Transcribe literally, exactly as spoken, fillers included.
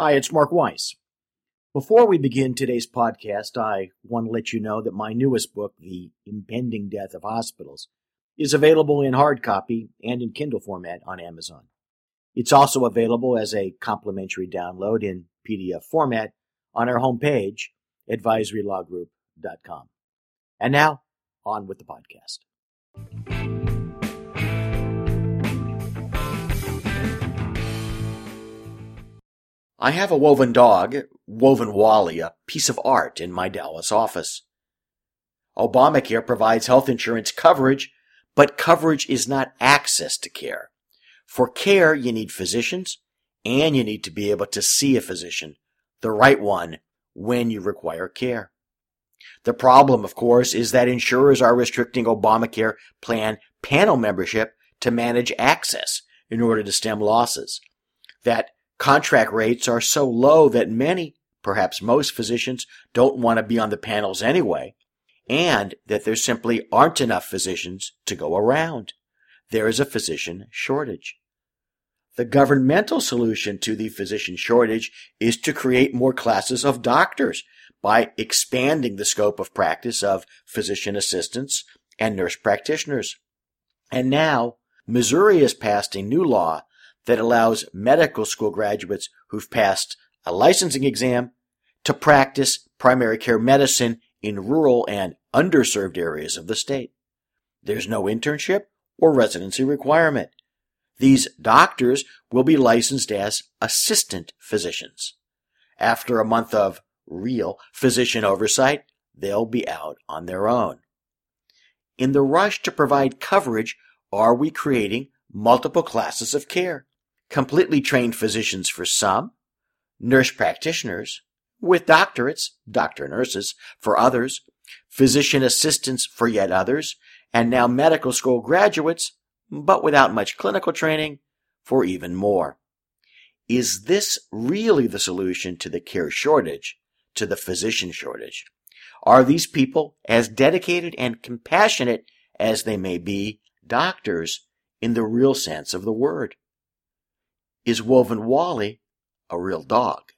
Hi, it's Mark Weiss. Before we begin today's podcast, I want to let you know that my newest book, The Impending Death of Hospitals, is available in hard copy and in Kindle format on Amazon. It's also available as a complimentary download in P D F format on our homepage, advisory law group dot com. And now, on with the podcast. I have a woven dog, Woven Wally, a piece of art in my Dallas office. Obamacare provides health insurance coverage, but coverage is not access to care. For care, you need physicians, and you need to be able to see a physician, the right one, when you require care. The problem, of course, is that insurers are restricting Obamacare plan panel membership to manage access in order to stem losses. That contract rates are so low that many, perhaps most physicians, don't want to be on the panels anyway, and that there simply aren't enough physicians to go around. There is a physician shortage. The governmental solution to the physician shortage is to create more classes of doctors by expanding the scope of practice of physician assistants and nurse practitioners. And now, Missouri has passed a new law that allows medical school graduates who've passed a licensing exam to practice primary care medicine in rural and underserved areas of the state. There's no internship or residency requirement. These doctors will be licensed as assistant physicians. After a month of real physician oversight, they'll be out on their own. In the rush to provide coverage, are we creating multiple classes of care? Completely trained physicians for some, nurse practitioners with doctorates, doctor nurses for others, physician assistants for yet others, and now medical school graduates, but without much clinical training, for even more. Is this really the solution to the care shortage, to the physician shortage? Are these people, as dedicated and compassionate as they may be, doctors in the real sense of the word? Is Woven Wally a real dog?